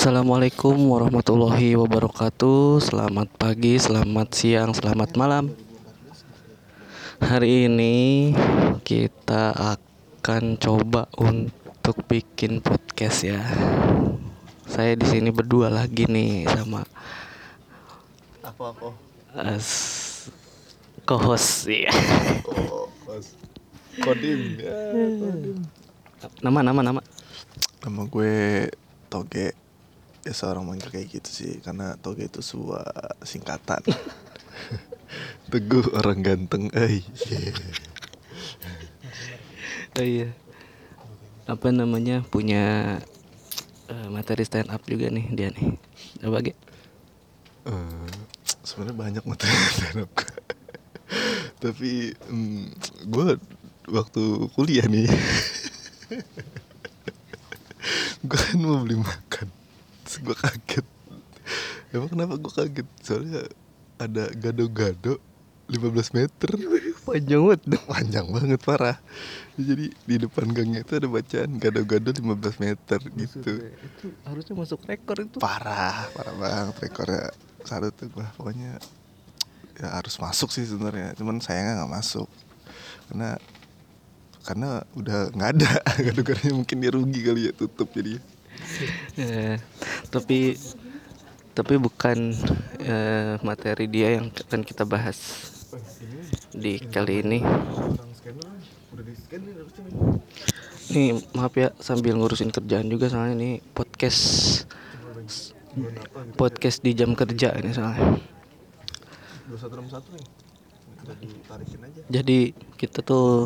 Assalamualaikum warahmatullahi wabarakatuh. Selamat pagi, selamat siang, selamat malam. Hari ini kita akan coba untuk bikin podcast ya. Saya di sini berdua lagi nih sama aku co-host ya. Kodim. Nama gue Toge. Ya seorang manggil kayak gitu sih, karena Toge itu sebuah singkatan. Teguh orang ganteng. Oh iya. Apa namanya? Punya materi stand up juga nih dia nih. Coba Ge. Sebenarnya banyak materi stand up. Tapi gue waktu kuliah nih. Gue kan mau beli makan, terus gue kaget. Emang kenapa gue kaget? Soalnya ada gado-gado 15 meter. Panjang banget parah. Jadi di depan gangnya itu ada bacaan gado-gado 15 meter gitu. Itu harusnya masuk rekor itu. Parah banget rekornya. Salut tuh gue, pokoknya ya harus masuk sih sebenarnya. Cuman sayangnya nggak masuk karena udah nggak ada gado-gadonya. Mungkin dia rugi kali ya, tutup jadinya. Tapi bukan materi dia yang akan kita bahas di kali ini. Nih maaf ya, sambil ngurusin kerjaan juga soalnya ini podcast di jam kerja ini soalnya. 21.01 nih. Jadi kita tuh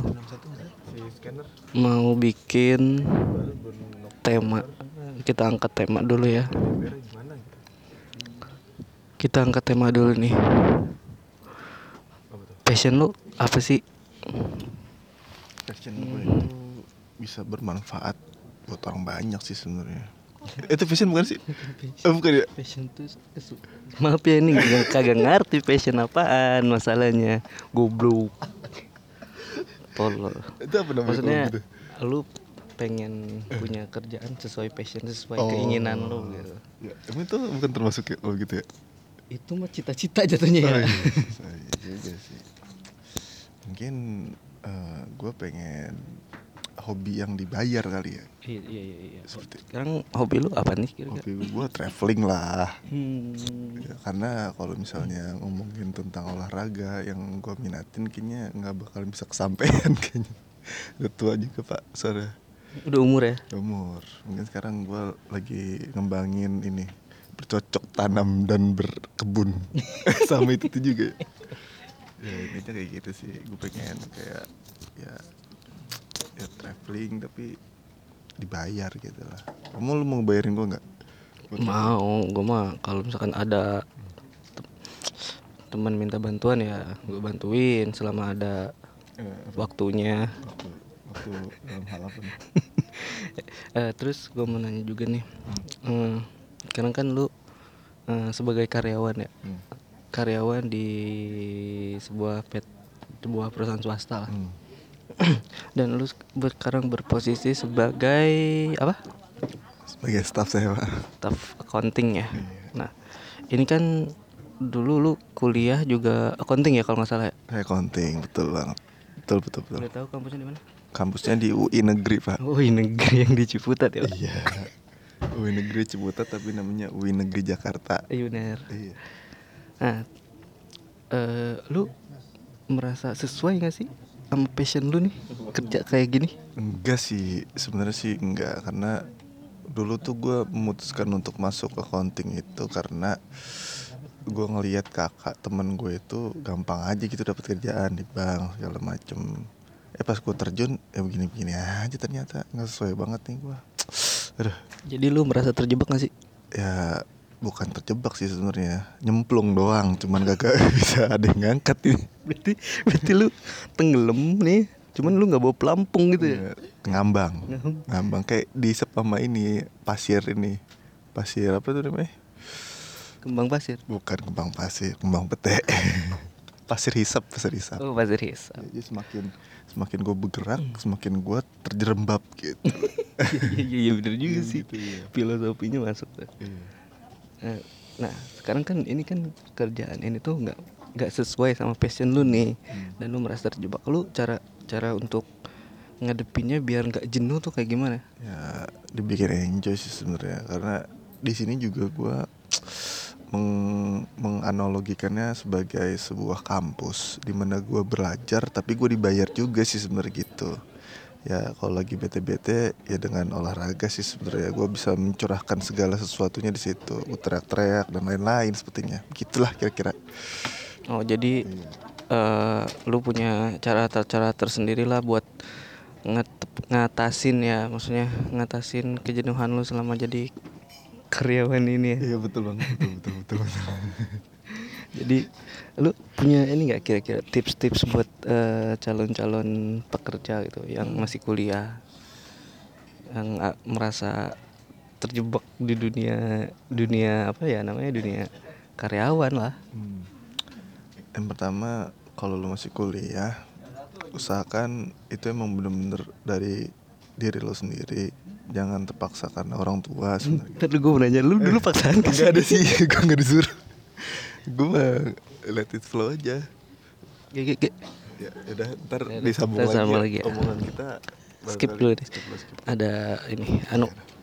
mau bikin tema. Kita angkat tema dulu nih. Passion lu apa sih? Passion gue itu bisa bermanfaat buat orang banyak sih sebenarnya. Itu passion bukan sih? Bukan ya? Passion tuh maaf ya ini kagak ngerti passion apaan masalahnya. Goblok. Tolol. Itu apa namanya? Maksudnya gitu? Lu pengen punya kerjaan sesuai passion, sesuai keinginan lu gitu. Ya, emang itu bukan termasuk ya, kalau gitu ya? Itu mah cita-cita jatuhnya ya. Iya sih. Mungkin gue pengen hobi yang dibayar kali ya. Iya. Sekarang hobi lu apa nih kira-kira? Hobi gue traveling lah. Ya, karena kalau misalnya ngomongin tentang olahraga yang gue minatin kayaknya nggak bakal bisa kesampaian kayaknya. Udah tua juga pak, saudara. Udah umur ya? Umur. Mungkin sekarang gue lagi ngembangin ini, bercocok tanam dan berkebun. Sama itu juga. Ya intinya kayak gitu sih. Gue pengen kayak ya traveling tapi dibayar gitu lah. Kamu lu mau bayarin gue nggak? Mau, gue mah kalau misalkan ada teman minta bantuan ya gue bantuin selama ada waktunya. Waktu dalam hal apa? Terus gue mau nanya juga nih, karena kan lu sebagai karyawan ya, karyawan di sebuah perusahaan swasta lah. Dan lu sekarang berposisi sebagai apa? Sebagai staff saya pak. Staff accounting ya. Nah ini kan dulu lu kuliah juga accounting ya kalau nggak salah ya? Accounting betul banget. Betul. Udah tahu kampusnya di mana? Kampusnya di UI Negeri pak. UI Negeri yang di Ciputat ya pak? Iya. UI Negeri Ciputat tapi namanya UI Negeri Jakarta. Iya benar. Iya. Nah lu merasa sesuai nggak sih sama passion lu nih kerja kayak gini? Enggak sih, sebenarnya sih enggak, karena dulu tuh gue memutuskan untuk masuk accounting itu karena gue ngelihat kakak temen gue itu gampang aja gitu dapat kerjaan di bank segala macem. Pas gue terjun begini-begini aja, ternyata nggak sesuai banget nih gue. Aduh. Jadi lu merasa terjebak nggak sih? Ya bukan terjebak sih sebenarnya, nyemplung doang, cuman kagak bisa ada yang ngangkat ini. Berarti lu tenggelam nih, cuman lu nggak bawa pelampung gitu ya? Ngambang kayak diisep sama pasir apa tuh namanya? Kembang pasir? Bukan kembang pasir, kembang pete. pasir hisap. Pasir hisap. Jadi semakin gue bergerak, semakin gue terjerembab gitu. Iya bener juga sih. Gitu, ya. Filosofinya masuk tuh. Iya. Nah sekarang kan ini kan kerjaan ini tuh nggak sesuai sama passion lu nih, dan lu merasa terjebak. Lu cara untuk ngadepinnya biar nggak jenuh tuh kayak gimana? Ya dibikin enjoy sih sebenarnya, karena di sini juga gue menganalogikannya sebagai sebuah kampus di mana gue belajar tapi gue dibayar juga sih sebenarnya gitu. Ya kalau lagi bete-bete ya dengan olahraga sih sebenarnya gue bisa mencurahkan segala sesuatunya di situ, teriak-teriak dan lain-lain sepertinya. Begitulah kira-kira. Oh jadi iya. Lu punya cara tersendiri lah buat ngatasin ya, maksudnya ngatasin kejenuhan lu selama jadi karyawan ini ya. Iya betul banget, betul. Jadi lu punya ini nggak kira-kira tips-tips buat calon-calon pekerja gitu yang masih kuliah, yang merasa terjebak di dunia apa ya namanya, dunia karyawan lah. Yang pertama kalau lu masih kuliah, usahakan itu emang bener-bener dari diri lu sendiri. Jangan terpaksa karena orang tua sebenarnya. Tadi gue nanya lu dulu paksaan kan? Gak ada sih, gue nggak disuruh. Gue mah let it flow aja. Ya udah ntar disambung lagi. Omongan kita skip dulu deh. Ada ini